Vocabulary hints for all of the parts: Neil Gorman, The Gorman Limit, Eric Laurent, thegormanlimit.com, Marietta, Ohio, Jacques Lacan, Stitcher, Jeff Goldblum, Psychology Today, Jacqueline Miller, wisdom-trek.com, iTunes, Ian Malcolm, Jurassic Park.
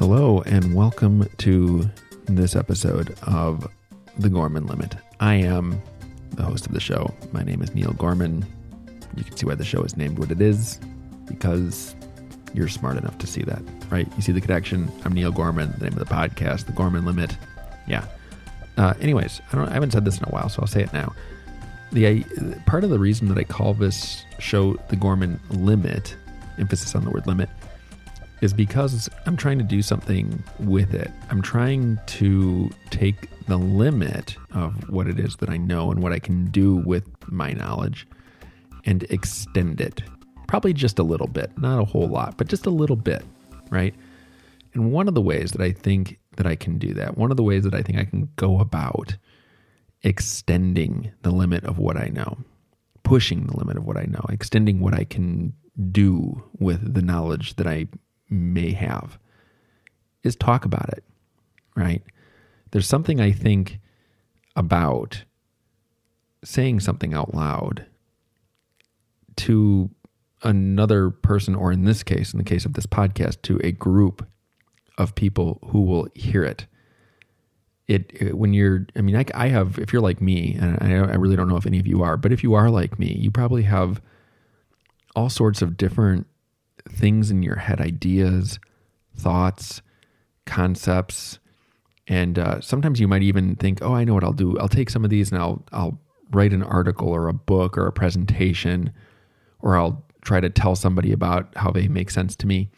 Hello and welcome to this episode of The Gorman Limit. I am the host of the show. My name is Neil Gorman. You can see why the show is named what it is, because you're smart enough to see that, right? You see the connection. I'm Neil Gorman, the name of the podcast, The Gorman Limit. Yeah. Anyways, I haven't said this in a while, so I'll say it now. Part of the reason that I call this show The Gorman Limit, emphasis on the word limit, is because I'm trying to do something with it. I'm trying to take the limit of what it is that I know and what I can do with my knowledge and extend it. Probably just a little bit, not a whole lot, but just a little bit, right? And one of the ways that I think that I can do that, one of the ways that I think I can go about extending the limit of what I know, pushing the limit of what I know, extending what I can do with the knowledge that I may have, is talk about it, right? There's something I think about saying something out loud to another person, or in this case, in the case of this podcast, to a group of people who will hear it. If you're like me, and I really don't know if any of you are, but if you are like me, you probably have all sorts of different things in your head, ideas, thoughts, concepts, and sometimes you might even think, oh, I know what I'll do. I'll take some of these and I'll write an article or a book or a presentation, or I'll try to tell somebody about how they make sense to me.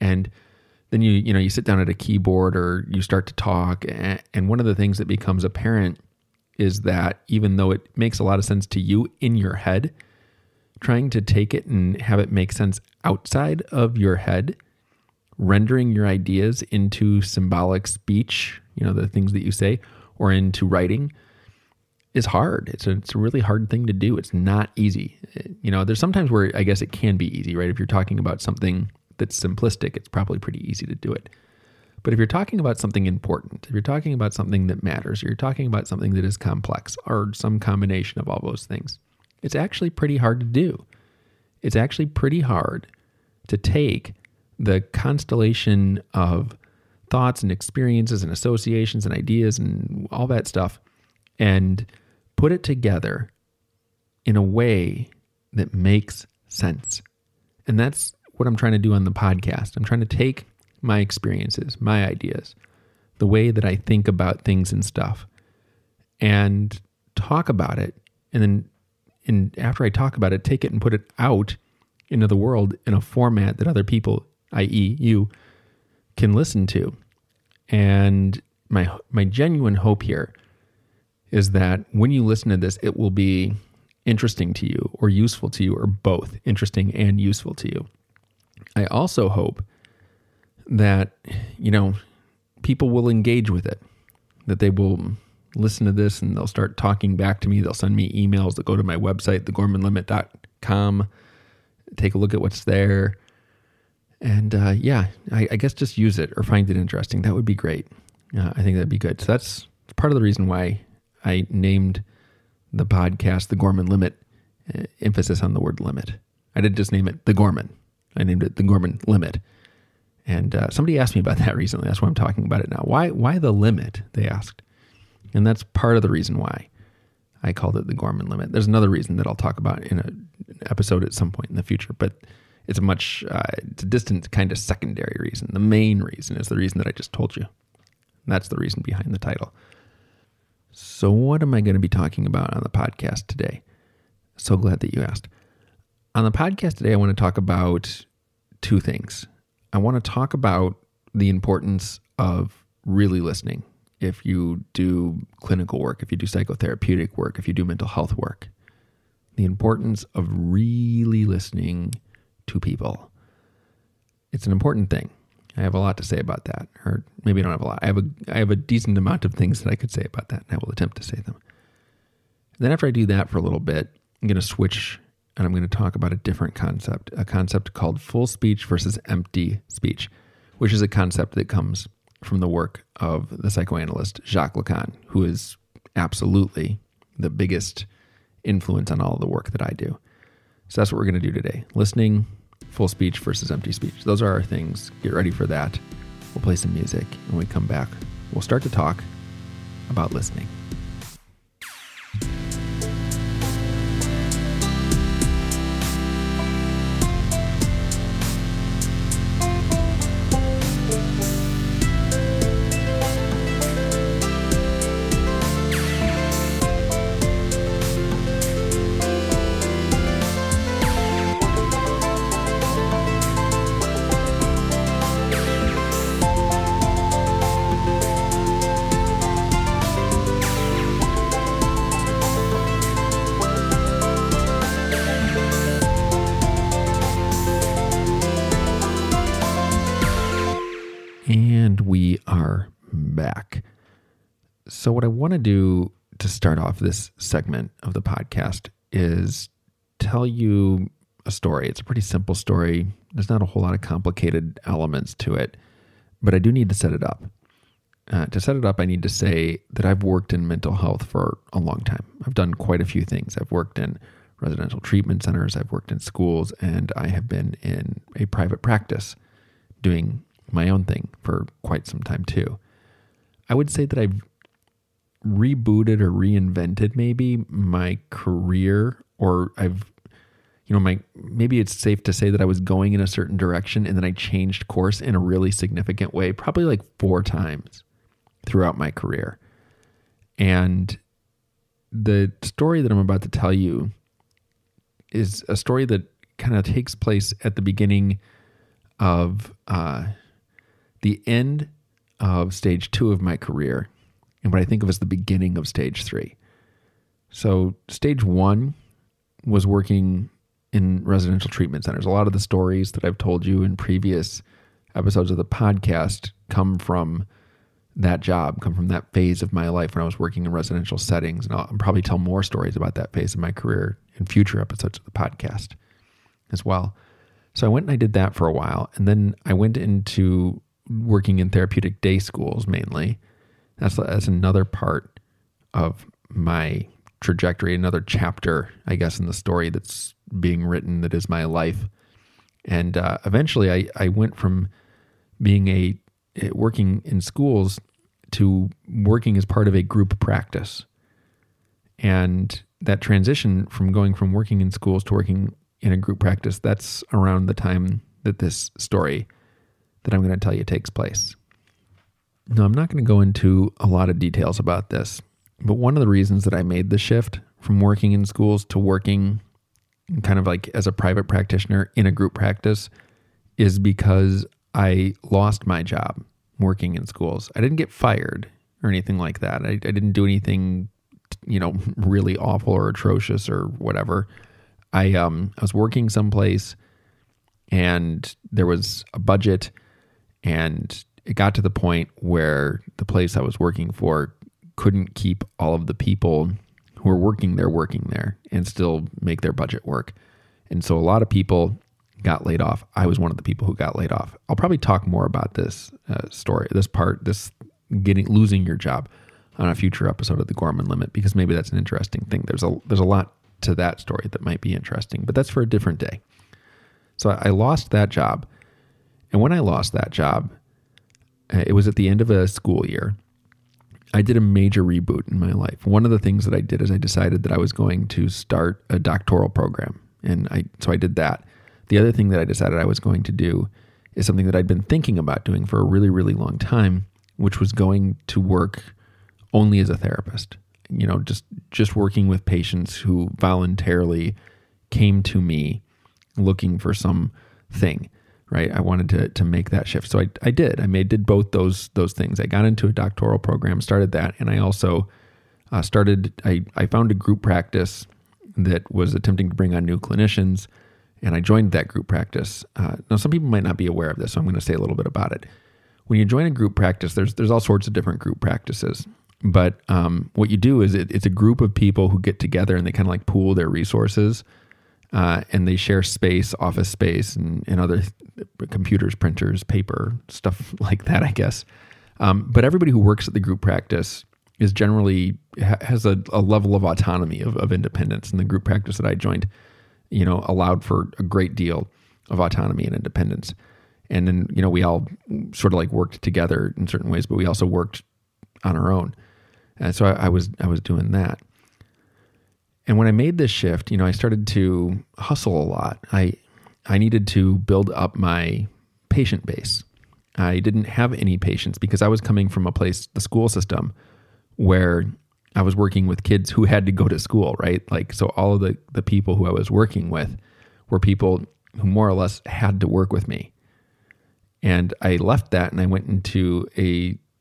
And then you sit down at a keyboard or you start to talk, and one of the things that becomes apparent is that even though it makes a lot of sense to you in your head, trying to take it and have it make sense outside of your head, rendering your ideas into symbolic speech, the things that you say, or into writing, is hard. It's a really hard thing to do. It's not easy. There's sometimes where I guess it can be easy, right? If you're talking about something that's simplistic, it's probably pretty easy to do it. But if you're talking about something important, if you're talking about something that matters, or you're talking about something that is complex, or some combination of all those things, it's actually pretty hard to do. It's actually pretty hard to take the constellation of thoughts and experiences and associations and ideas and all that stuff and put it together in a way that makes sense. And that's what I'm trying to do on the podcast. I'm trying to take my experiences, my ideas, the way that I think about things and stuff, and talk about it, and then after I talk about it, take it and put it out into the world in a format that other people, i.e. you, can listen to. And my genuine hope here is that when you listen to this, it will be interesting to you or useful to you, or both interesting and useful to you. I also hope that, people will engage with it, that they will listen to this and they'll start talking back to me. They'll send me emails. They'll go to my website, thegormanlimit.com, take a look at what's there. And I guess just use it or find it interesting. That would be great. I think that'd be good. So that's part of the reason why I named the podcast The Gorman Limit, emphasis on the word limit. I didn't just name it The Gorman. I named it The Gorman Limit. And somebody asked me about that recently. That's why I'm talking about it now. Why the limit, they asked. And that's part of the reason why I called it The Gorman Limit. There's another reason that I'll talk about in an episode at some point in the future, but it's a distant kind of secondary reason. The main reason is the reason that I just told you. And that's the reason behind the title. So what am I going to be talking about on the podcast today? So glad that you asked. On the podcast today, I want to talk about two things. I want to talk about the importance of really listening. If you do clinical work, if you do psychotherapeutic work, if you do mental health work, the importance of really listening to people. It's an important thing. I have a lot to say about that, or maybe I don't have a lot. I have a decent amount of things that I could say about that, and I will attempt to say them. And then after I do that for a little bit, I'm going to switch, and I'm going to talk about a different concept, a concept called full speech versus empty speech, which is a concept that comes from the work of the psychoanalyst Jacques Lacan, who is absolutely the biggest influence on all the work that I do. So that's what we're going to do today. Listening, full speech versus empty speech. Those are our things. Get ready for that. We'll play some music. When we come back, we'll start to talk about listening. So what I want to do to start off this segment of the podcast is tell you a story. It's a pretty simple story. There's not a whole lot of complicated elements to it, but I do need to set it up. To set it up, I need to say that I've worked in mental health for a long time. I've done quite a few things. I've worked in residential treatment centers. I've worked in schools, and I have been in a private practice doing my own thing for quite some time too. I would say that I've rebooted or reinvented maybe my career, or maybe it's safe to say that I was going in a certain direction and then I changed course in a really significant way, probably like 4 times throughout my career. And the story that I'm about to tell you is a story that kind of takes place at the beginning of the end of stage 2 of my career, and what I think of as the beginning of stage 3. So stage 1 was working in residential treatment centers. A lot of the stories that I've told you in previous episodes of the podcast come from that job, come from that phase of my life when I was working in residential settings. And I'll probably tell more stories about that phase of my career in future episodes of the podcast as well. So I went and I did that for a while. And then I went into working in therapeutic day schools mainly. That's another part of my trajectory, another chapter, I guess, in the story that's being written that is my life. And eventually I went from being working in schools to working as part of a group practice. And that transition from going from working in schools to working in a group practice, that's around the time that this story that I'm going to tell you takes place. Now, I'm not going to go into a lot of details about this, but one of the reasons that I made the shift from working in schools to working kind of like as a private practitioner in a group practice is because I lost my job working in schools. I didn't get fired or anything like that. I didn't do anything, really awful or atrocious or whatever. I was working someplace and there was a budget, and it got to the point where the place I was working for couldn't keep all of the people who were working there and still make their budget work. And so a lot of people got laid off. I was one of the people who got laid off. I'll probably talk more about this story, losing your job on a future episode of The Gorman Limit, because maybe that's an interesting thing. There's a lot to that story that might be interesting, but that's for a different day. So I lost that job. And when I lost that job, it was at the end of a school year. I did a major reboot in my life. One of the things that I did is I decided that I was going to start a doctoral program. So I did that. The other thing that I decided I was going to do is something that I'd been thinking about doing for a really, really long time, which was going to work only as a therapist. Just working with patients who voluntarily came to me looking for something. Right, I wanted to make that shift, so I did. I did both those things. I got into a doctoral program, started that, and I also started. I found a group practice that was attempting to bring on new clinicians, and I joined that group practice. Now, some people might not be aware of this, so I'm going to say a little bit about it. When you join a group practice, there's all sorts of different group practices, but what you do is it's a group of people who get together and they kind of like pool their resources. And they share space, office space, and other computers, printers, paper, stuff like that, I guess. But everybody who works at the group practice is generally has a level of autonomy, of independence. And the group practice that I joined, allowed for a great deal of autonomy and independence. And then, you know, we all sort of like worked together in certain ways, but we also worked on our own. And so I was doing that. And when I made this shift, you know, I started to hustle a lot. I needed to build up my patient base. I didn't have any patients because I was coming from a place, the school system, where I was working with kids who had to go to school, right? Like, so all of the people who I was working with were people who more or less had to work with me. And I left that and I went into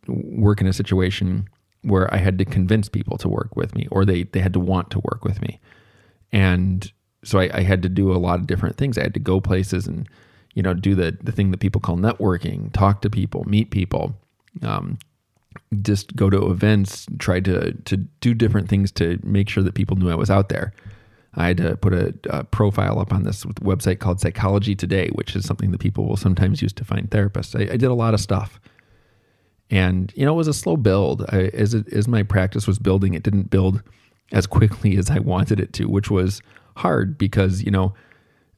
work in a situation where I had to convince people to work with me, or they had to want to work with me. And so I had to do a lot of different things. I had to go places and, you know, do the thing that people call networking, talk to people, meet people, just go to events, try to do different things to make sure that people knew I was out there. I had to put a profile up on this website called Psychology Today, which is something that people will sometimes use to find therapists. I did a lot of stuff. And, you know, it was a slow build. As my practice was building, it didn't build as quickly as I wanted it to, which was hard because, you know,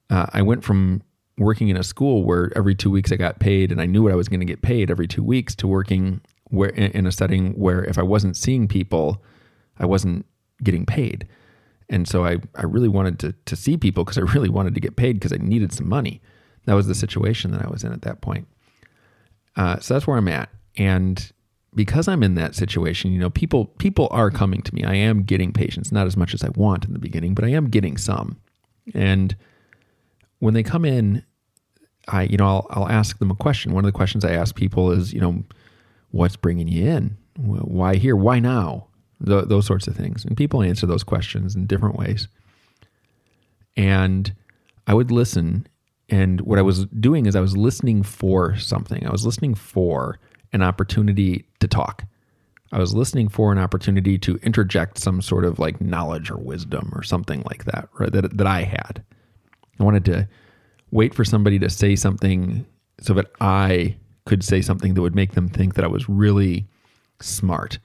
I went from working in a school where every 2 weeks I got paid and I knew what I was going to get paid every 2 weeks to working where in a setting where if I wasn't seeing people, I wasn't getting paid. And so I really wanted to see people because I really wanted to get paid because I needed some money. That was the situation that I was in at that point. So that's where I'm at. And because I'm in that situation, you know, people are coming to me. I am getting patients, not as much as I want in the beginning, but I am getting some. And when they come in, I'll ask them a question. One of the questions I ask people is, you know, what's bringing you in? Why here? Why now? Those sorts of things. And people answer those questions in different ways. And I would listen. And what I was doing is I was listening for something. I was listening for an opportunity to talk. I was listening for an opportunity to interject some sort of like knowledge or wisdom or something like that, right? That I had. I wanted to wait for somebody to say something so that I could say something that would make them think that I was really smart,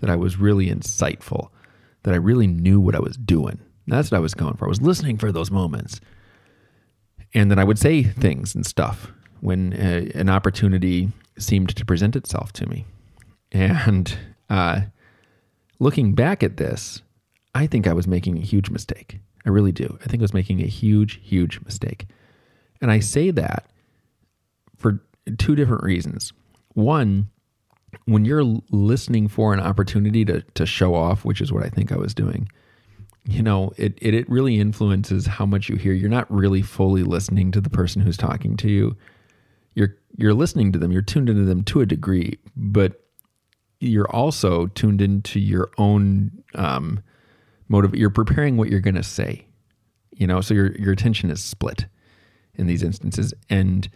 that I was really insightful, that I really knew what I was doing. And that's what I was going for. I was listening for those moments. And then I would say things and stuff when an opportunity seemed to present itself to me. And looking back at this, I think I was making a huge mistake. I really do. I think I was making a huge, huge mistake. And I say that for two different reasons. One, when you're listening for an opportunity to show off, which is what I think I was doing, you know, it really influences how much you hear. You're not really fully listening to the person who's talking to you. You're listening to them, you're tuned into them to a degree, but you're also tuned into your own motive. You're preparing what you're going to say, you know, so your attention is split in these instances. And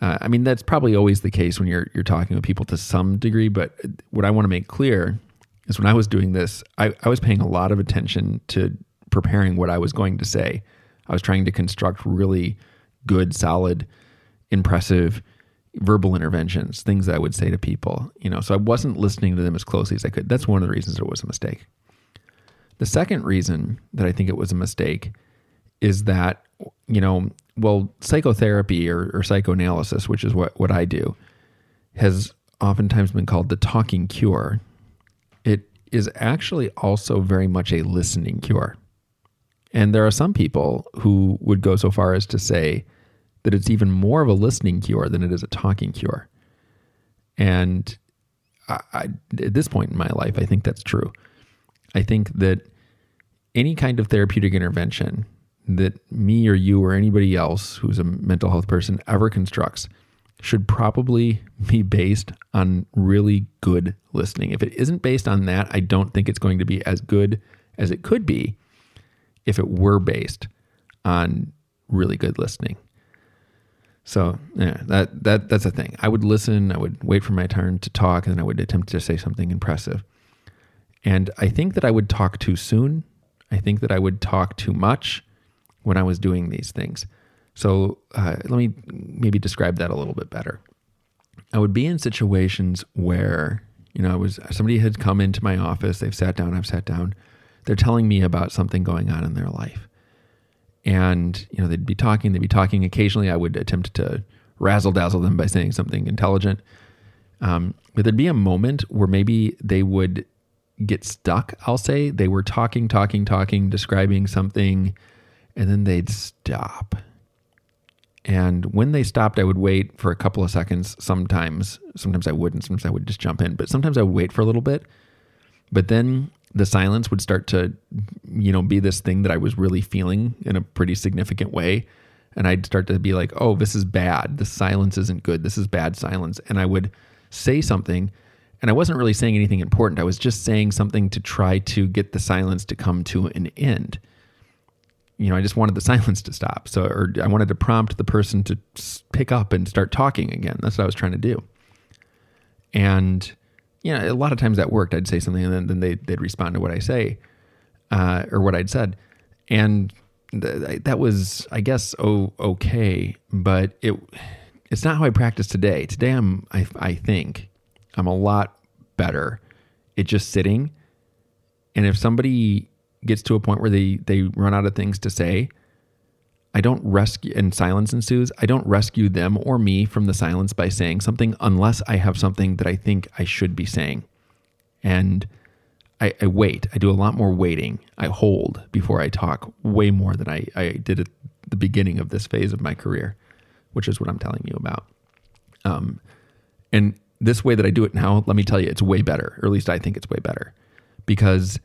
I mean, that's probably always the case when you're talking with people to some degree. But what I want to make clear is when I was doing this, I was paying a lot of attention to preparing what I was going to say. I was trying to construct really good, solid, impressive verbal interventions, things that I would say to people, you know, so I wasn't listening to them as closely as I could. That's one of the reasons it was a mistake. The second reason that I think it was a mistake is that, you know, well, psychotherapy or psychoanalysis, which is what I do, has oftentimes been called the talking cure. It is actually also very much a listening cure. And there are some people who would go so far as to say that it's even more of a listening cure than it is a talking cure. And I, at this point in my life, I think that's true. I think that any kind of therapeutic intervention that me or you or anybody else who's a mental health person ever constructs should probably be based on really good listening. If it isn't based on that, I don't think it's going to be as good as it could be if it were based on really good listening. So yeah, that's a thing. I would listen, I would wait for my turn to talk, and then I would attempt to say something impressive. And I think that I would talk too soon. I think that I would talk too much when I was doing these things. So let me maybe describe that a little bit better. I would be in situations where, you know, somebody had come into my office, they've sat down, I've sat down, they're telling me about something going on in their life. And, you know, they'd be talking. Occasionally I would attempt to razzle-dazzle them by saying something intelligent. But there'd be a moment where maybe they would get stuck, I'll say. They were talking, describing something, and then they'd stop. And when they stopped, I would wait for a couple of seconds sometimes. Sometimes I wouldn't. Sometimes I would just jump in. But sometimes I would wait for a little bit. But then the silence would start to, be this thing that I was really feeling in a pretty significant way. And I'd start to be like, oh, this is bad. This silence isn't good. This is bad silence. And I would say something. And I wasn't really saying anything important. I was just saying something to try to get the silence to come to an end. I just wanted the silence to stop. Or I wanted to prompt the person to pick up and start talking again. That's what I was trying to do. And, a lot of times that worked. I'd say something and then they'd respond to what I say, or what I'd said. And that was, I guess, okay. But it's not how I practice today. Today, I think I'm a lot better at just sitting. And if somebody gets to a point where they run out of things to say, I don't rescue, and silence ensues, I don't rescue them or me from the silence by saying something unless I have something that I think I should be saying. And I wait. I do a lot more waiting. I hold before I talk way more than I did at the beginning of this phase of my career, which is what I'm telling you about. And this way that I do it now, let me tell you, it's way better, or at least I think it's way better, because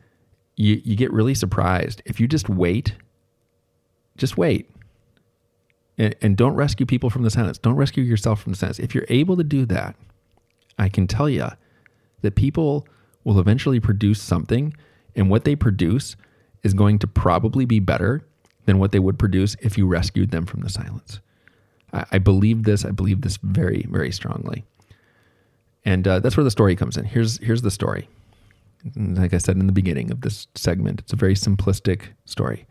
you get really surprised. If you just wait and don't rescue people from the silence. Don't rescue yourself from the silence. If you're able to do that, I can tell you that people will eventually produce something, and what they produce is going to probably be better than what they would produce if you rescued them from the silence. I believe this. I believe this very, very strongly. And that's where the story comes in. Here's the story. Like I said in the beginning of this segment, it's a very simplistic story.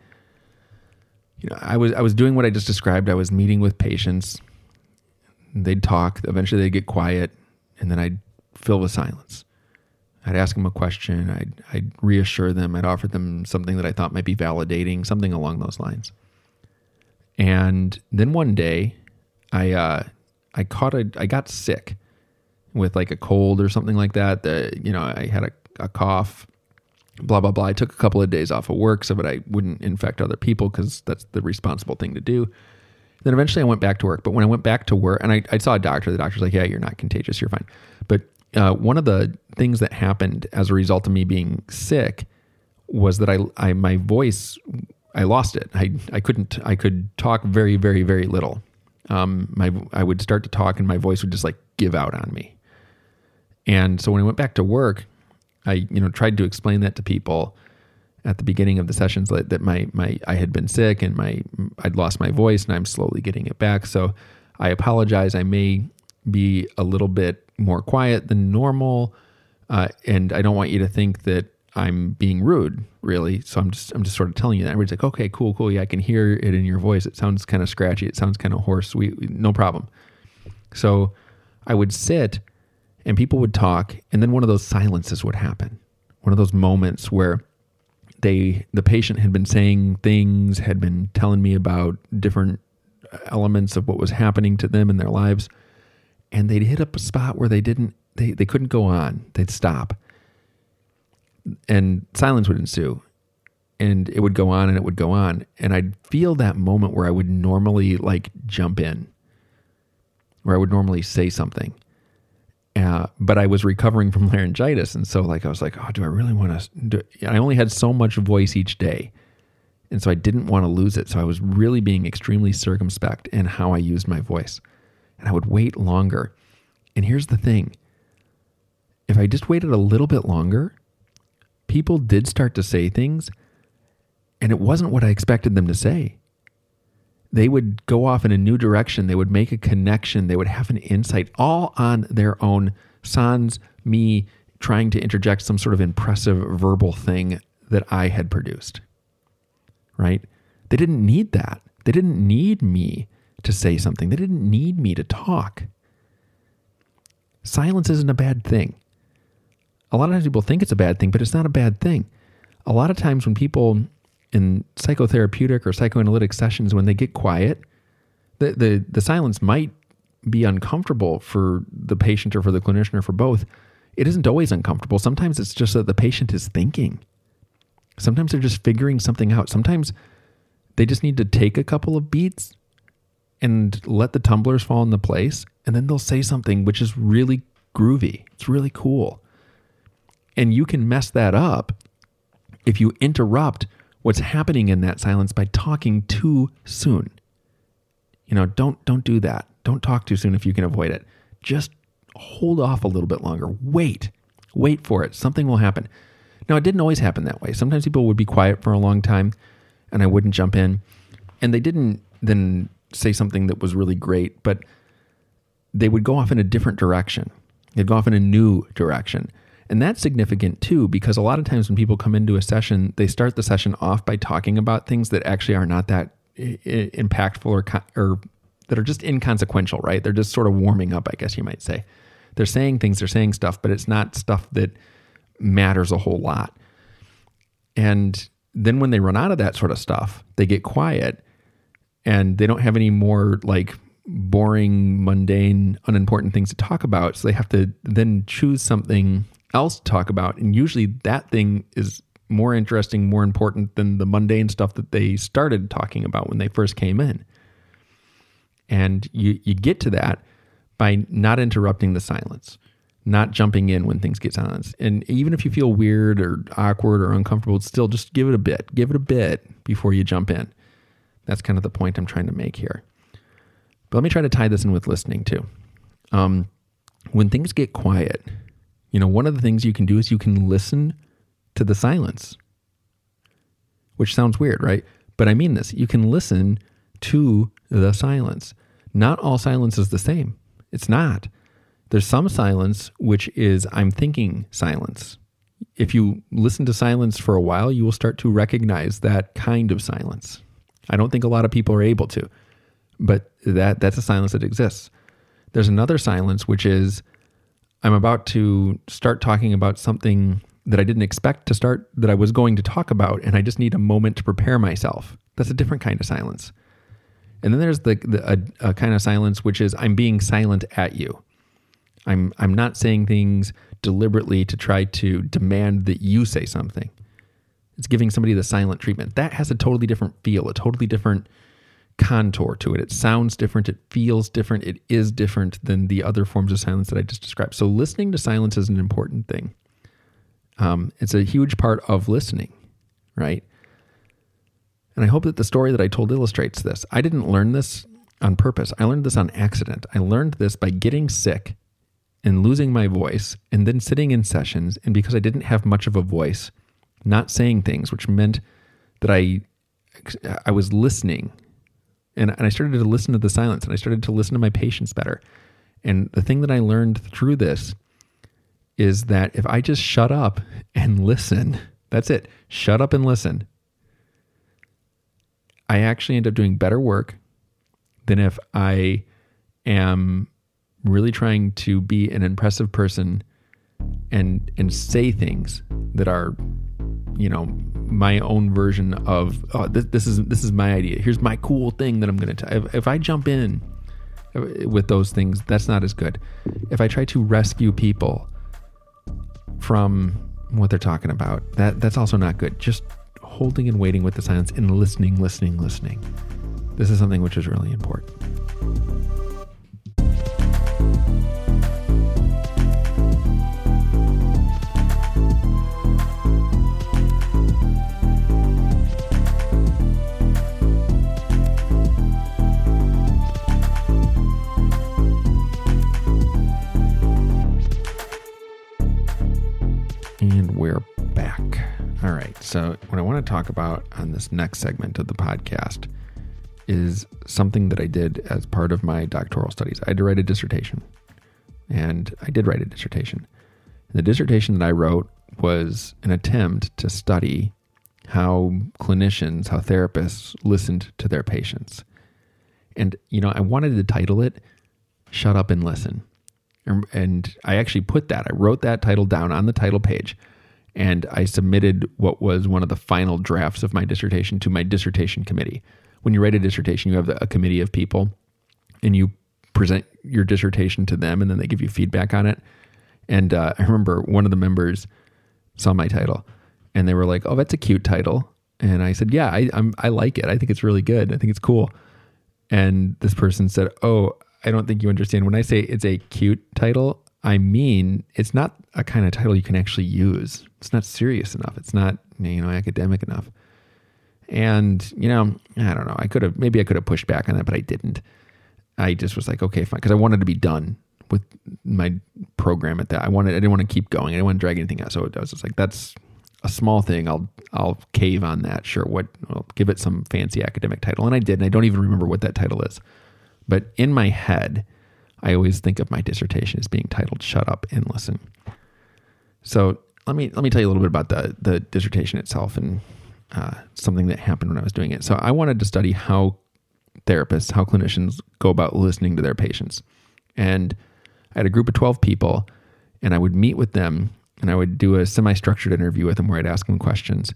I was doing what I just described. I was meeting with patients. They'd talk. Eventually, they'd get quiet, and then I'd fill with silence. I'd ask them a question. I'd reassure them. I'd offer them something that I thought might be validating, something along those lines. And then one day, I got sick with like a cold or something like that. I had a cough, blah, blah, blah. I took a couple of days off of work so that I wouldn't infect other people, because that's the responsible thing to do. Then eventually I went back to work. But when I went back to work, and I saw a doctor, the doctor's like, yeah, you're not contagious, you're fine. But one of the things that happened as a result of me being sick was that my voice, I lost it. I could talk very, very, very little. I would start to talk and my voice would just like give out on me. And so when I went back to work, I tried to explain that to people at the beginning of the sessions that I had been sick and I'd lost my voice and I'm slowly getting it back. So I apologize. I may be a little bit more quiet than normal, and I don't want you to think that I'm being rude, really. So I'm just sort of telling you that. Everybody's like, okay, cool. Yeah, I can hear it in your voice. It sounds kind of scratchy. It sounds kind of hoarse. No problem. So I would sit and people would talk, and then one of those silences would happen. One of those moments where the patient had been saying things, had been telling me about different elements of what was happening to them in their lives, and they'd hit up a spot where they couldn't go on. They'd stop. And silence would ensue, and it would go on and it would go on. And I'd feel that moment where I would normally like jump in, where I would normally say something. But I was recovering from laryngitis. And so like, I was like, oh, do I really want to do it? I only had so much voice each day. And so I didn't want to lose it. So I was really being extremely circumspect in how I used my voice, and I would wait longer. And here's the thing. If I just waited a little bit longer, people did start to say things, and it wasn't what I expected them to say. They would go off in a new direction. They would make a connection. They would have an insight, all on their own, sans me trying to interject some sort of impressive verbal thing that I had produced, right? They didn't need that. They didn't need me to say something. They didn't need me to talk. Silence isn't a bad thing. A lot of times people think it's a bad thing, but it's not a bad thing. A lot of times when people in psychotherapeutic or psychoanalytic sessions, when they get quiet, the silence might be uncomfortable for the patient or for the clinician or for both, it isn't always uncomfortable. Sometimes it's just that the patient is thinking. Sometimes they're just figuring something out. Sometimes they just need to take a couple of beats and let the tumblers fall into place. And then they'll say something which is really groovy. It's really cool. And you can mess that up if you interrupt what's happening in that silence by talking too soon. You know, don't do that. Don't talk too soon if you can avoid it. Just hold off a little bit longer. Wait for it. Something will happen. Now, it didn't always happen that way. Sometimes people would be quiet for a long time and I wouldn't jump in. And they didn't then say something that was really great, but they would go off in a different direction. They'd go off in a new direction. And that's significant too, because a lot of times when people come into a session, they start the session off by talking about things that actually are not that impactful or that are just inconsequential, right? They're just sort of warming up, I guess you might say. They're saying things, they're saying stuff, but it's not stuff that matters a whole lot. And then when they run out of that sort of stuff, they get quiet and they don't have any more like boring, mundane, unimportant things to talk about. So they have to then choose something else to talk about. And usually that thing is more interesting, more important than the mundane stuff that they started talking about when they first came in. And you get to that by not interrupting the silence, not jumping in when things get silenced. And even if you feel weird or awkward or uncomfortable, still just give it a bit before you jump in. That's kind of the point I'm trying to make here. But let me try to tie this in with listening too. When things get quiet, you know, one of the things you can do is you can listen to the silence, which sounds weird, right? But I mean this, you can listen to the silence. Not all silence is the same. It's not. There's some silence, which is I'm thinking silence. If you listen to silence for a while, you will start to recognize that kind of silence. I don't think a lot of people are able to, but that's a silence that exists. There's another silence, which is I'm about to start talking about something that I didn't expect to start, that I was going to talk about, and I just need a moment to prepare myself. That's a different kind of silence. And then there's a kind of silence, which is I'm being silent at you. I'm not saying things deliberately to try to demand that you say something. It's giving somebody the silent treatment. That has a totally different feel, a totally different contour to it. It sounds different. It feels different. It is different than the other forms of silence that I just described. So listening to silence is an important thing. It's a huge part of listening, right? And I hope that the story that I told illustrates this. I didn't learn this on purpose. I learned this on accident. I learned this by getting sick and losing my voice and then sitting in sessions. And because I didn't have much of a voice, not saying things, which meant that I was listening. And I started to listen to the silence and I started to listen to my patients better. And the thing that I learned through this is that if I just shut up and listen, that's it. Shut up and listen. I actually end up doing better work than if I am really trying to be an impressive person and say things that are, you know, my own version of, oh, this is my idea. Here's my cool thing that I'm going to tell. If I jump in with those things, that's not as good. If I try to rescue people from what they're talking about, that's also not good. Just holding and waiting with the silence and listening. This is something which is really important. And we're back. All right, so what I want to talk about on this next segment of the podcast is something that I did as part of my doctoral studies. I had to write a dissertation, and I did write a dissertation. The dissertation that I wrote was an attempt to study how clinicians, how therapists listened to their patients. And, you know, I wanted to title it, Shut Up and Listen. And I actually I wrote that title down on the title page. And I submitted what was one of the final drafts of my dissertation to my dissertation committee. When you write a dissertation, you have a committee of people, and you present your dissertation to them, and then they give you feedback on it. And I remember one of the members saw my title, and they were like, "Oh, that's a cute title." And I said, "Yeah, I like it. I think it's really good. I think it's cool." And this person said, "Oh, I don't think you understand. When I say it's a cute title, I mean it's not a kind of title you can actually use. It's not serious enough. It's not, you know, academic enough." And, you know, I don't know. I could have pushed back on that, but I didn't. I just was like, okay, fine, because I wanted to be done with my program at that. I didn't want to keep going. I didn't want to drag anything out. So I was just like, that's a small thing. I'll cave on that. Sure, I'll give it some fancy academic title. And I did, and I don't even remember what that title is. But in my head, I always think of my dissertation as being titled "Shut Up and Listen." So let me tell you a little bit about the dissertation itself and something that happened when I was doing it. So I wanted to study how therapists, how clinicians go about listening to their patients. And I had a group of 12 people, and I would meet with them, and I would do a semi-structured interview with them where I'd ask them questions.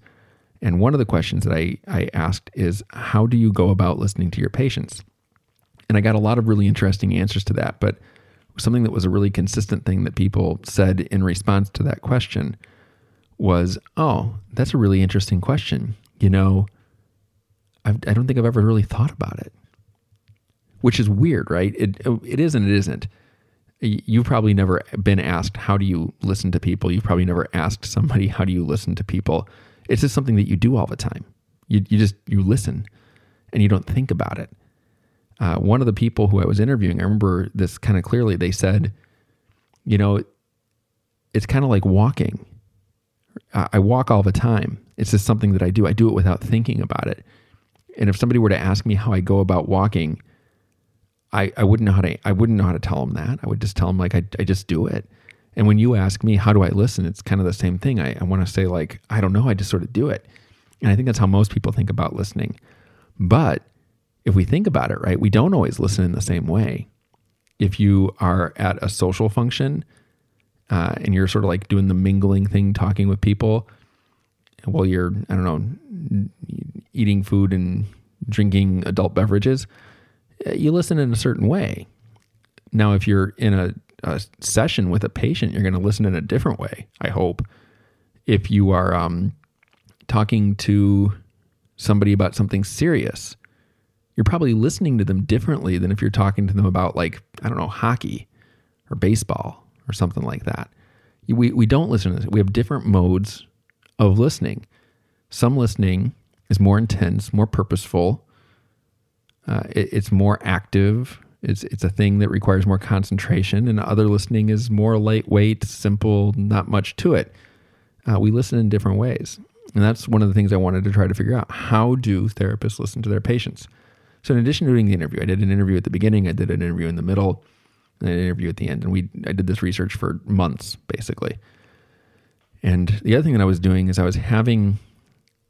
And one of the questions that I asked is, how do you go about listening to your patients? And I got a lot of really interesting answers to that, but something that was a really consistent thing that people said in response to that question was, "Oh, that's a really interesting question. You know, I don't think I've ever really thought about it," which is weird, right? It is and it isn't. You've probably never been asked, how do you listen to people? You've probably never asked somebody, how do you listen to people? It's just something that you do all the time. You listen and you don't think about it. One of the people who I was interviewing, I remember this kind of clearly, they said, you know, it's kind of like walking. I walk all the time. It's just something that I do. I do it without thinking about it. And if somebody were to ask me how I go about walking, I wouldn't know how to tell them that. I would just tell them, like, I just do it. And when you ask me, how do I listen? It's kind of the same thing. I want to say, like, I don't know. I just sort of do it. And I think that's how most people think about listening. But if we think about it, right, we don't always listen in the same way. If you are at a social function and you're sort of like doing the mingling thing, talking with people, while you're, I don't know, eating food and drinking adult beverages, you listen in a certain way. Now, if you're in a session with a patient, you're going to listen in a different way, I hope. If you are talking to somebody about something serious, you're probably listening to them differently than if you're talking to them about, like, I don't know, hockey or baseball or something like that. We don't listen to this. We have different modes of listening. Some listening is more intense, more purposeful. It's more active. It's a thing that requires more concentration, and other listening is more lightweight, simple, not much to it. We listen in different ways. And that's one of the things I wanted to try to figure out. How do therapists listen to their patients? So in addition to doing the interview, I did an interview at the beginning, I did an interview in the middle, and an interview at the end. And I did this research for months, basically. And the other thing that I was doing is I was having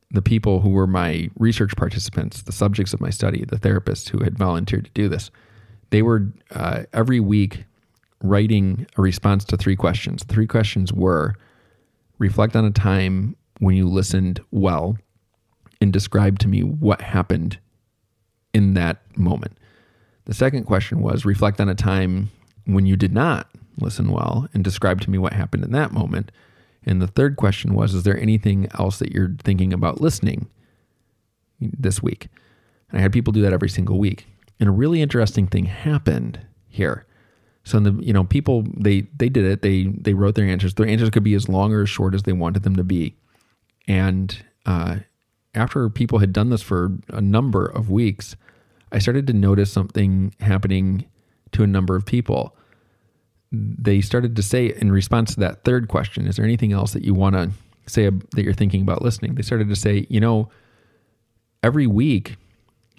the people who were my research participants, the subjects of my study, the therapists who had volunteered to do this, they were every week writing a response to three questions. The three questions were, reflect on a time when you listened well and describe to me what happened in that moment. The second question was, reflect on a time when you did not listen well and describe to me what happened in that moment. And the third question was, is there anything else that you're thinking about listening this week? And I had people do that every single week. And a really interesting thing happened here. So, people, they did it. They wrote their answers. Their answers could be as long or as short as they wanted them to be. And after people had done this for a number of weeks, I started to notice something happening to a number of people. They started to say, in response to that third question, is there anything else that you want to say that you're thinking about listening? They started to say, you know, every week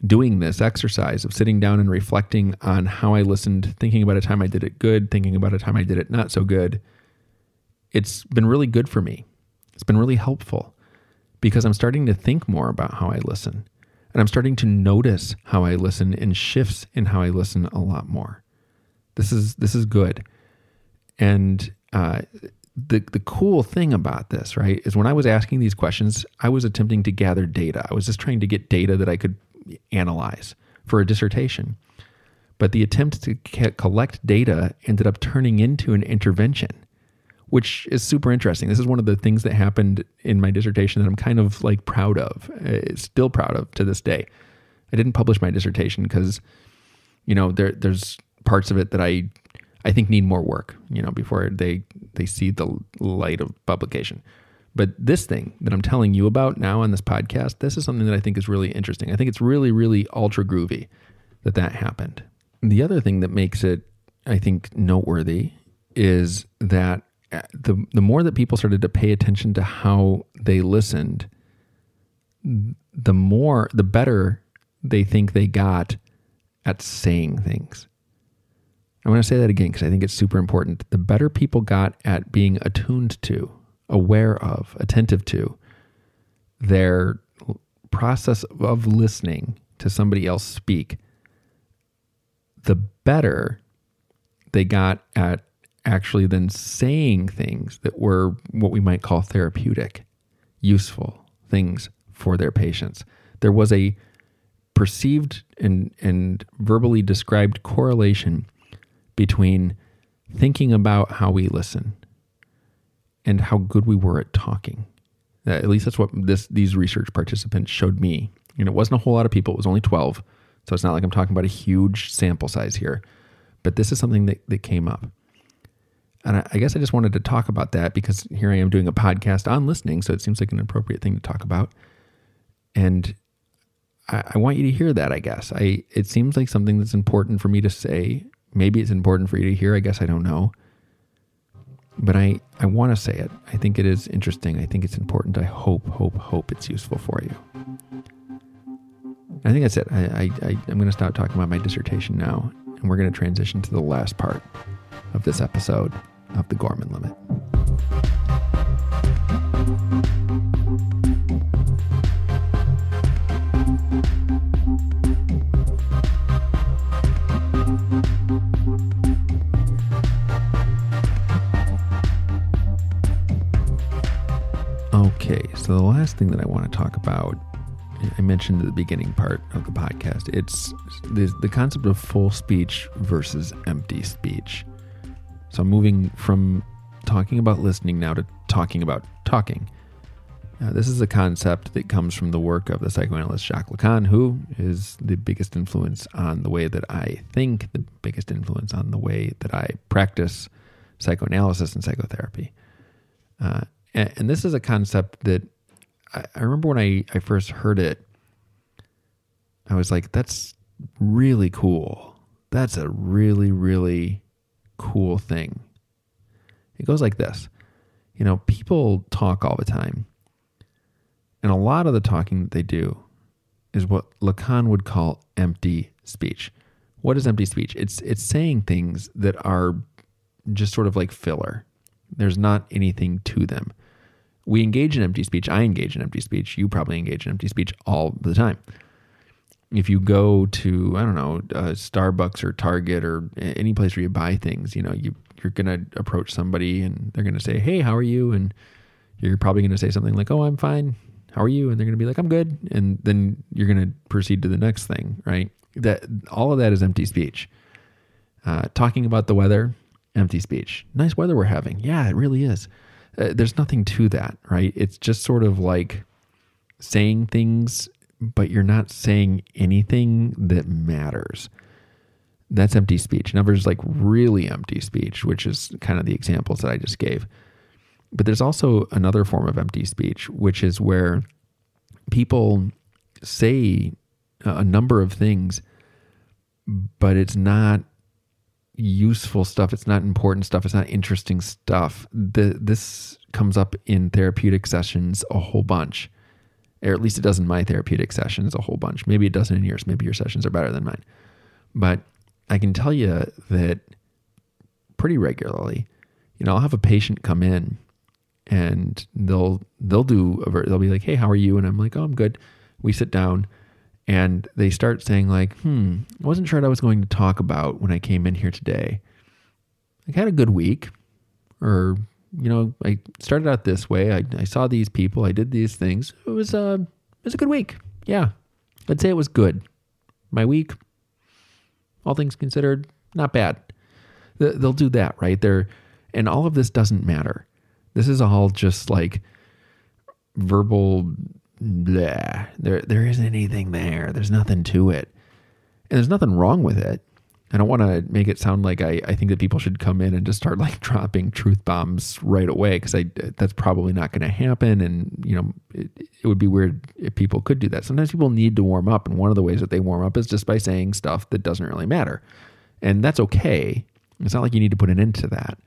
doing this exercise of sitting down and reflecting on how I listened, thinking about a time I did it good, thinking about a time I did it not so good, it's been really good for me. It's been really helpful because I'm starting to think more about how I listen, and I'm starting to notice how I listen and shifts in how I listen a lot more. This is good. And the cool thing about this, right, is when I was asking these questions, I was attempting to gather data. I was just trying to get data that I could analyze for a dissertation. but the attempt to collect data ended up turning into an intervention, which is super interesting. This is one of the things that happened in my dissertation that I'm kind of like proud of, still proud of to this day. I didn't publish my dissertation because, you know, there's parts of it that I think need more work, you know, before they see the light of publication. But this thing that I'm telling you about now on this podcast, this is something that I think is really interesting. I think it's really, really ultra groovy that happened. And the other thing that makes it, I think, noteworthy is that the more that people started to pay attention to how they listened, the better they think they got at saying things. I want to say that again because I think it's super important. The better people got at being attuned to, aware of, attentive to their process of listening to somebody else speak, the better they got at actually then saying things that were what we might call therapeutic, useful things for their patients. There was a perceived and verbally described correlation between thinking about how we listen and how good we were at talking. At least that's what these research participants showed me. And it wasn't a whole lot of people. It was only 12. So it's not like I'm talking about a huge sample size here. But this is something that came up. And I guess I just wanted to talk about that because here I am doing a podcast on listening, so it seems like an appropriate thing to talk about. And I want you to hear that, I guess. It seems like something that's important for me to say. Maybe it's important for you to hear. I guess I don't know. But I want to say it. I think it is interesting. I think it's important. I hope it's useful for you. I think that's it. I'm going to stop talking about my dissertation now, and we're going to transition to the last part of this episode of The Gorman Limit. Okay, so the last thing that I want to talk about, I mentioned at the beginning part of the podcast, it's the concept of full speech versus empty speech. So I'm moving from talking about listening now to talking about talking. This is a concept that comes from the work of the psychoanalyst Jacques Lacan, who is the biggest influence on the way that I think, the biggest influence on the way that I practice psychoanalysis and psychotherapy. And this is a concept that I remember when I first heard it, I was like, that's really cool. That's a really, really cool thing. It goes like this. You know, people talk all the time. And a lot of the talking that they do is what Lacan would call empty speech. What is empty speech? It's saying things that are just sort of like filler. There's not anything to them. We engage in empty speech. I engage in empty speech. You probably engage in empty speech all the time. If you go to, I don't know, Starbucks or Target or any place where you buy things, you know, you're going to approach somebody and they're going to say, hey, how are you? And you're probably going to say something like, oh, I'm fine. How are you? And they're going to be like, I'm good. And then you're going to proceed to the next thing, right? All of that is empty speech. Talking about the weather, empty speech. Nice weather we're having. Yeah, it really is. There's nothing to that, right? It's just sort of like saying things, but you're not saying anything that matters. That's empty speech. Now there's like really empty speech, which is kind of the examples that I just gave. But there's also another form of empty speech, which is where people say a number of things, but it's not useful stuff. It's not important stuff. It's not interesting stuff. This comes up in therapeutic sessions a whole bunch, or at least it does in my therapeutic sessions a whole bunch. Maybe it doesn't in yours. Maybe your sessions are better than mine. But I can tell you that pretty regularly, you know, I'll have a patient come in and they'll be like, hey, how are you? And I'm like, oh, I'm good. We sit down. And they start saying like, I wasn't sure what I was going to talk about when I came in here today. I had a good week, or, you know, I started out this way. I saw these people. I did these things. It was a good week. Yeah. I'd say it was good. My week, all things considered, not bad. They'll do that, right? And all of this doesn't matter. This is all just like verbal blah. There isn't anything there. There's nothing to it. And there's nothing wrong with it. I don't want to make it sound like I think that people should come in and just start like dropping truth bombs right away, because that's probably not going to happen. And, you know, it would be weird if people could do that. Sometimes people need to warm up. And one of the ways that they warm up is just by saying stuff that doesn't really matter. And that's okay. It's not like you need to put an end to that.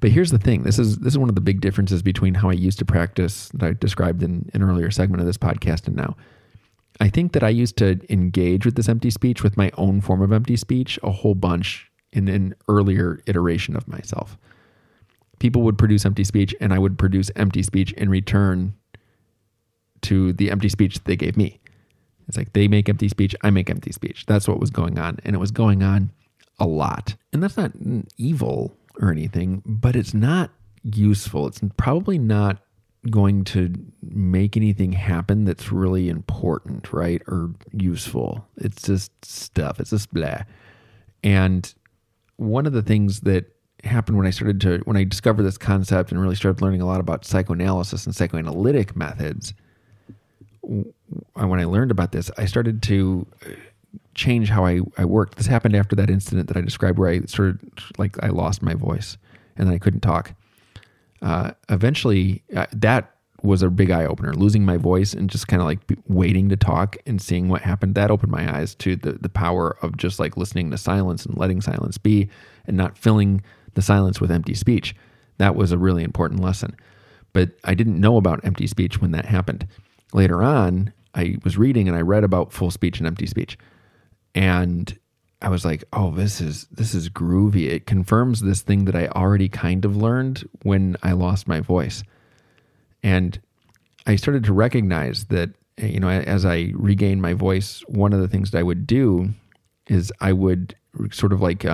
But here's the thing. This is one of the big differences between how I used to practice that I described in an earlier segment of this podcast and now. I think that I used to engage with this empty speech, with my own form of empty speech, a whole bunch in an earlier iteration of myself. People would produce empty speech and I would produce empty speech in return to the empty speech that they gave me. It's like they make empty speech, I make empty speech. That's what was going on. And it was going on a lot. And that's not evil or anything, but it's not useful. It's probably not going to make anything happen that's really important, right? Or useful. It's just stuff. It's just blah. And one of the things that happened when I discovered this concept and really started learning a lot about psychoanalysis and psychoanalytic methods, when I learned about this, I started to change how I worked. This happened after that incident that I described where I started, like, I lost my voice and then I couldn't talk. Eventually, that was a big eye-opener, losing my voice and just kind of like waiting to talk and seeing what happened. That opened my eyes to the power of just like listening to silence and letting silence be and not filling the silence with empty speech. That was a really important lesson. But I didn't know about empty speech when that happened. Later on, I was reading and I read about full speech and empty speech. And I was like, oh, this is groovy. It confirms this thing that I already kind of learned when I lost my voice. And I started to recognize that, you know, as I regained my voice, one of the things that I would do is I would sort of like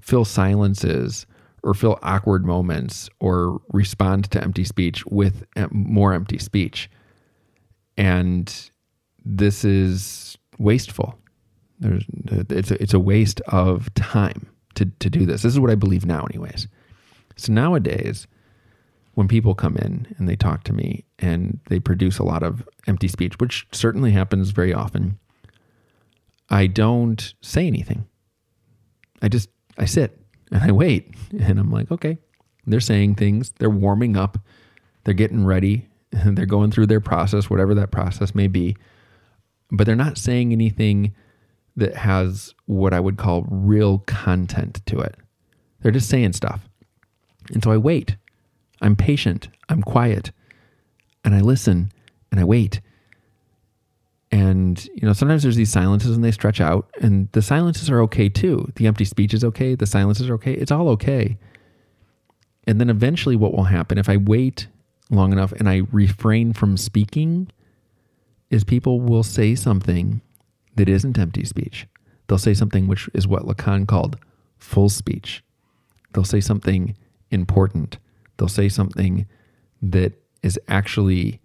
fill silences or fill awkward moments or respond to empty speech with more empty speech. And this is wasteful. It's a waste of time to do this. This is what I believe now anyways. So nowadays, when people come in and they talk to me and they produce a lot of empty speech, which certainly happens very often, I don't say anything. I sit and I wait and I'm like, okay, they're saying things, they're warming up, they're getting ready, and they're going through their process, whatever that process may be, but they're not saying anything that has what I would call real content to it. They're just saying stuff. And so I wait. I'm patient. I'm quiet. And I listen and I wait. And, you know, sometimes there's these silences and they stretch out, and the silences are okay too. The empty speech is okay. The silences are okay. It's all okay. And then eventually what will happen if I wait long enough and I refrain from speaking is people will say something that isn't empty speech. They'll say something which is what Lacan called full speech. They'll say something important. They'll say something that is actually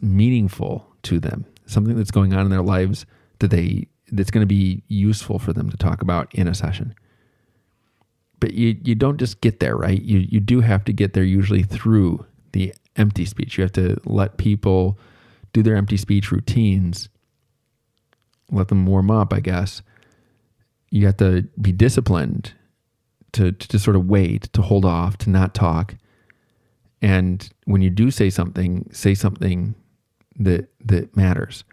meaningful to them, something that's going on in their lives that's going to be useful for them to talk about in a session. But you don't just get there, right? You do have to get there usually through the empty speech. You have to let people do their empty speech routines, let them warm up, I guess. You have to be disciplined to sort of wait, to hold off, to not talk. And when you do say something that matters.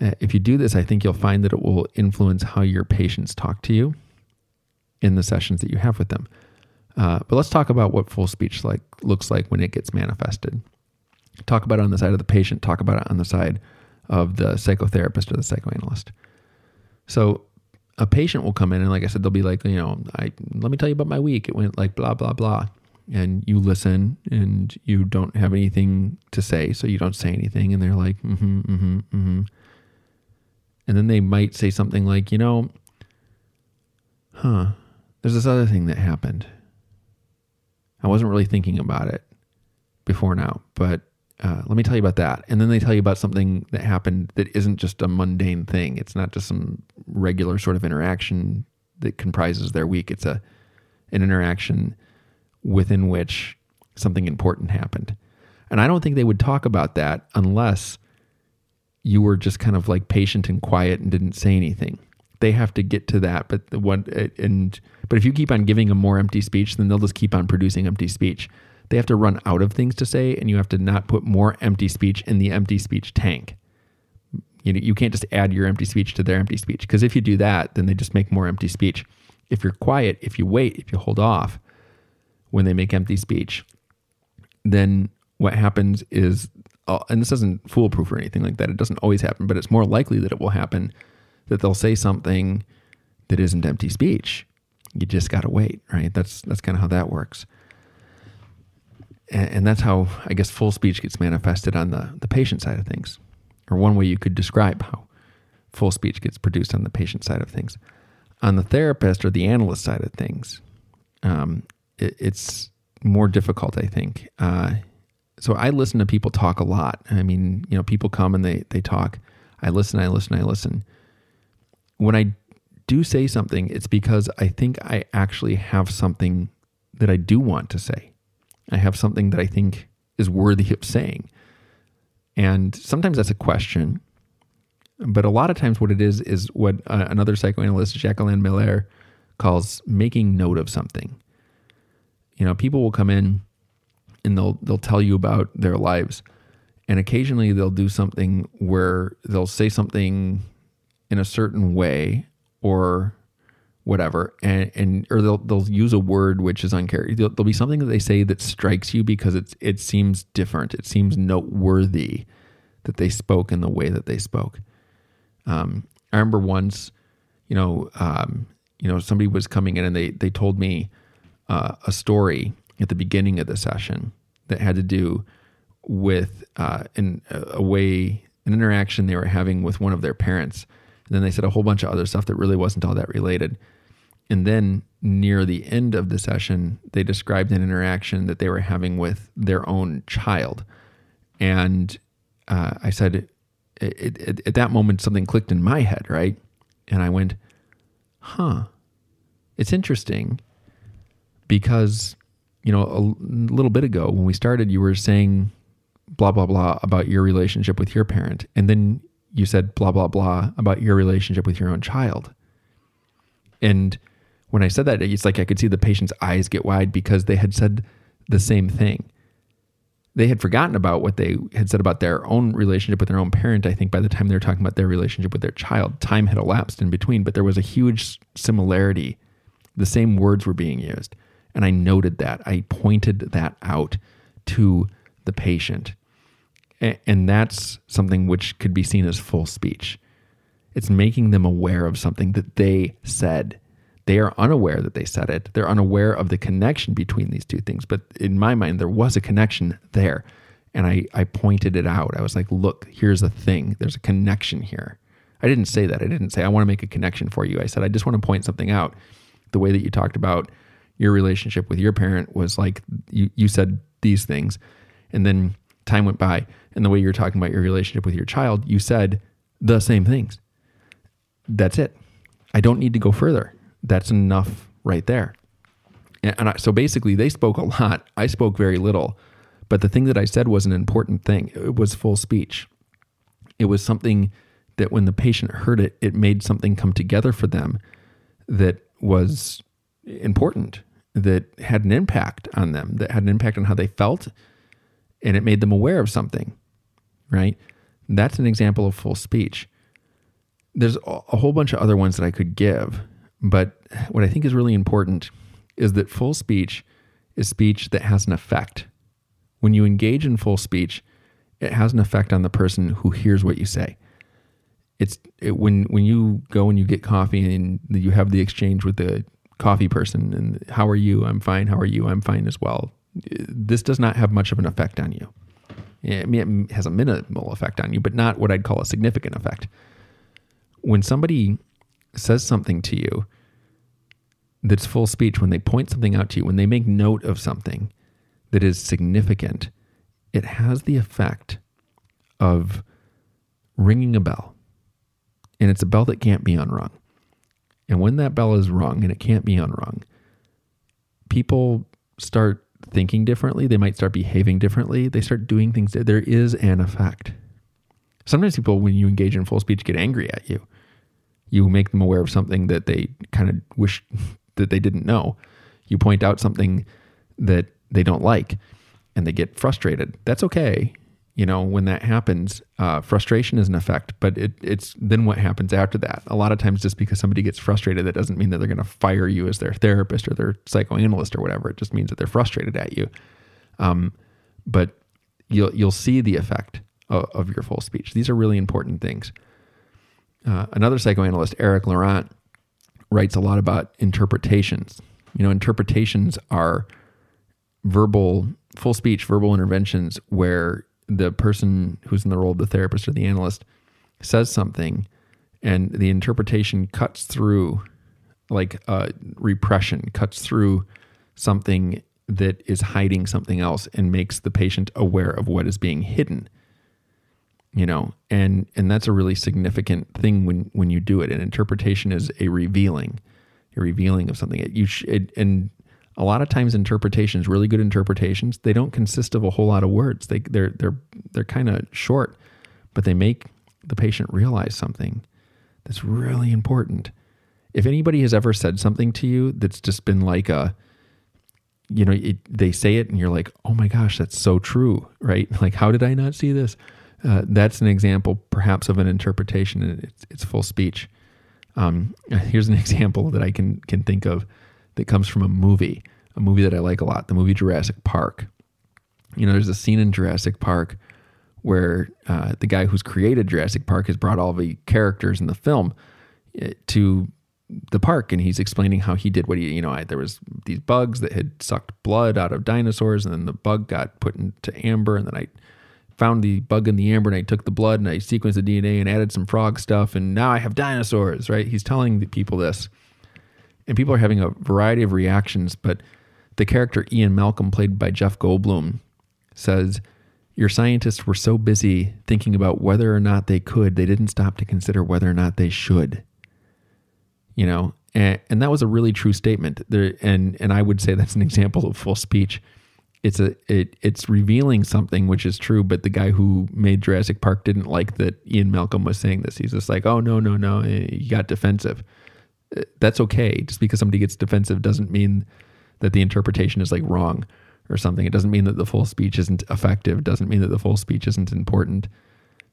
If you do this, I think you'll find that it will influence how your patients talk to you in the sessions that you have with them. But let's talk about what full speech looks like when it gets manifested. Talk about it on the side of the patient. Talk about it on the side of the psychotherapist or the psychoanalyst. So a patient will come in and, like I said, they'll be like, you know, let me tell you about my week. It went like blah, blah, blah. And you listen and you don't have anything to say, so you don't say anything. And they're like, mm-hmm, mm-hmm, mm-hmm. And then they might say something like, you know, there's this other thing that happened. I wasn't really thinking about it before now, but Let me tell you about that. And then they tell you about something that happened that isn't just a mundane thing. It's not just some regular sort of interaction that comprises their week. It's an interaction within which something important happened. And I don't think they would talk about that unless you were just kind of like patient and quiet and didn't say anything. They have to get to that. But if you keep on giving them more empty speech, then they'll just keep on producing empty speech. They have to run out of things to say, and you have to not put more empty speech in the empty speech tank. You can't just add your empty speech to their empty speech, because if you do that, then they just make more empty speech. If you're quiet, if you wait, if you hold off when they make empty speech, then what happens is, and this isn't foolproof or anything like that, it doesn't always happen, but it's more likely that it will happen, that they'll say something that isn't empty speech. You just got to wait, right? That's kind of how that works. And that's how, I guess, full speech gets manifested on the patient side of things, or one way you could describe how full speech gets produced on the patient side of things. On the therapist or the analyst side of things, it's more difficult, I think. So I listen to people talk a lot. I mean, people come and they talk. I listen. When I do say something, it's because I think I actually have something that I do want to say. I have something that I think is worthy of saying. And sometimes that's a question, but a lot of times what it is what another psychoanalyst, Jacqueline Miller, calls making note of something. People will come in and they'll tell you about their lives, and occasionally they'll do something where they'll say something in a certain way or whatever, or they'll use a word which is uncharacteristic. There'll be something that they say that strikes you because it seems different. It seems noteworthy that they spoke in the way that they spoke. I remember once, somebody was coming in and they told me a story at the beginning of the session that had to do with an interaction they were having with one of their parents. And then they said a whole bunch of other stuff that really wasn't all that related. And then near the end of the session, they described an interaction that they were having with their own child. And I said, at that moment, something clicked in my head, right? And I went, it's interesting because, a little bit ago when we started, you were saying blah, blah, blah about your relationship with your parent. And then you said blah, blah, blah about your relationship with your own child. And when I said that, it's like I could see the patient's eyes get wide because they had said the same thing. They had forgotten about what they had said about their own relationship with their own parent. I think by the time they were talking about their relationship with their child, time had elapsed in between, but there was a huge similarity. The same words were being used. And I noted that. I pointed that out to the patient. And that's something which could be seen as full speech. It's making them aware of something that they said. They are unaware that they said it. They're unaware of the connection between these two things. But in my mind, there was a connection there. And I pointed it out. I was like, look, here's a thing. There's a connection here. I didn't say that. I didn't say, I want to make a connection for you. I said, I just want to point something out. The way that you talked about your relationship with your parent was like, you said these things. And then time went by, and the way you're talking about your relationship with your child, you said the same things. That's it. I don't need to go further. That's enough right there. So basically they spoke a lot. I spoke very little, but the thing that I said was an important thing. It was full speech. It was something that when the patient heard it, it made something come together for them that was important, that had an impact on them, that had an impact on how they felt, and it made them aware of something, right? That's an example of full speech. There's a whole bunch of other ones that I could give, but what I think is really important is that full speech is speech that has an effect. When you engage in full speech, it has an effect on the person who hears what you say. When you go and you get coffee and you have the exchange with the coffee person and how are you? I'm fine. How are you? I'm fine as well. This does not have much of an effect on you. I mean, it has a minimal effect on you, but not what I'd call a significant effect. When somebody says something to you that's full speech, when they point something out to you, when they make note of something that is significant, it has the effect of ringing a bell. And it's a bell that can't be unrung. And when that bell is rung and it can't be unrung, people start thinking differently. They might start behaving differently. They start doing things. There is an effect. Sometimes people, when you engage in full speech, get angry at you. You make them aware of something that they kind of wish that they didn't know. You point out something that they don't like and they get frustrated. That's okay. You know, when that happens, frustration is an effect, but it's then what happens after that. A lot of times just because somebody gets frustrated, that doesn't mean that they're going to fire you as their therapist or their psychoanalyst or whatever. It just means that they're frustrated at you. But you'll see the effect of your full speech. These are really important things. Another psychoanalyst, Eric Laurent, writes a lot about interpretations. You know, interpretations are verbal, full speech, verbal interventions where the person who's in the role of the therapist or the analyst says something and the interpretation cuts through like repression, cuts through something that is hiding something else and makes the patient aware of what is being hidden. You know, and that's a really significant thing when you do it. And interpretation is a revealing of something. And a lot of times interpretations, really good interpretations, they don't consist of a whole lot of words. They're kind of short, but they make the patient realize something that's really important. If anybody has ever said something to you that's just been like they say it and you're like, oh my gosh, that's so true, right? Like, how did I not see this? That's an example perhaps of an interpretation and it's full speech. Here's an example that I can think of that comes from a movie that I like a lot, the movie Jurassic Park. You know, there's a scene in Jurassic Park where the guy who's created Jurassic Park has brought all the characters in the film to the park and he's explaining how he did what he, there was these bugs that had sucked blood out of dinosaurs and then the bug got put into amber and then I found the bug in the amber and I took the blood and I sequenced the DNA and added some frog stuff and now I have dinosaurs, right? He's telling the people this and people are having a variety of reactions, but the character Ian Malcolm, played by Jeff Goldblum, says, your scientists were so busy thinking about whether or not they could, they didn't stop to consider whether or not they should, and that was a really true statement there. And I would say that's an example of full speech. It's revealing something which is true, but the guy who made Jurassic Park didn't like that Ian Malcolm was saying this. He's just like, oh, no, he got defensive. That's okay. Just because somebody gets defensive doesn't mean that the interpretation is like wrong or something. It doesn't mean that the full speech isn't effective. It doesn't mean that the full speech isn't important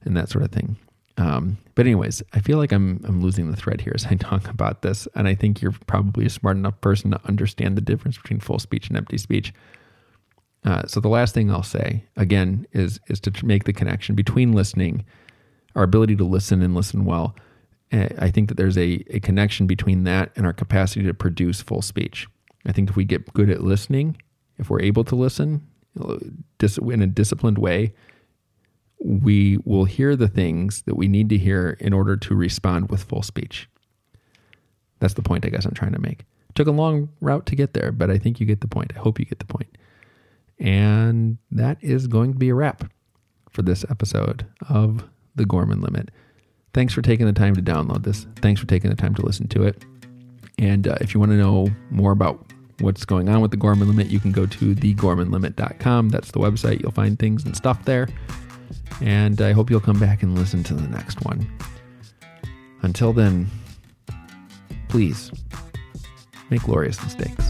and that sort of thing. But anyways, I feel like I'm losing the thread here as I talk about this. And I think you're probably a smart enough person to understand the difference between full speech and empty speech. So the last thing I'll say, again, is to make the connection between listening, our ability to listen and listen well. I think that there's a connection between that and our capacity to produce full speech. I think if we get good at listening, if we're able to listen in a disciplined way, we will hear the things that we need to hear in order to respond with full speech. That's the point I guess I'm trying to make. Took a long route to get there, but I think you get the point. I hope you get the point. And that is going to be a wrap for this episode of The Gorman Limit. Thanks for taking the time to download this. Thanks for taking the time to listen to it. And if you want to know more about what's going on with The Gorman Limit, you can go to thegormanlimit.com. That's the website. You'll find things and stuff there. And I hope you'll come back and listen to the next one. Until then, please make glorious mistakes.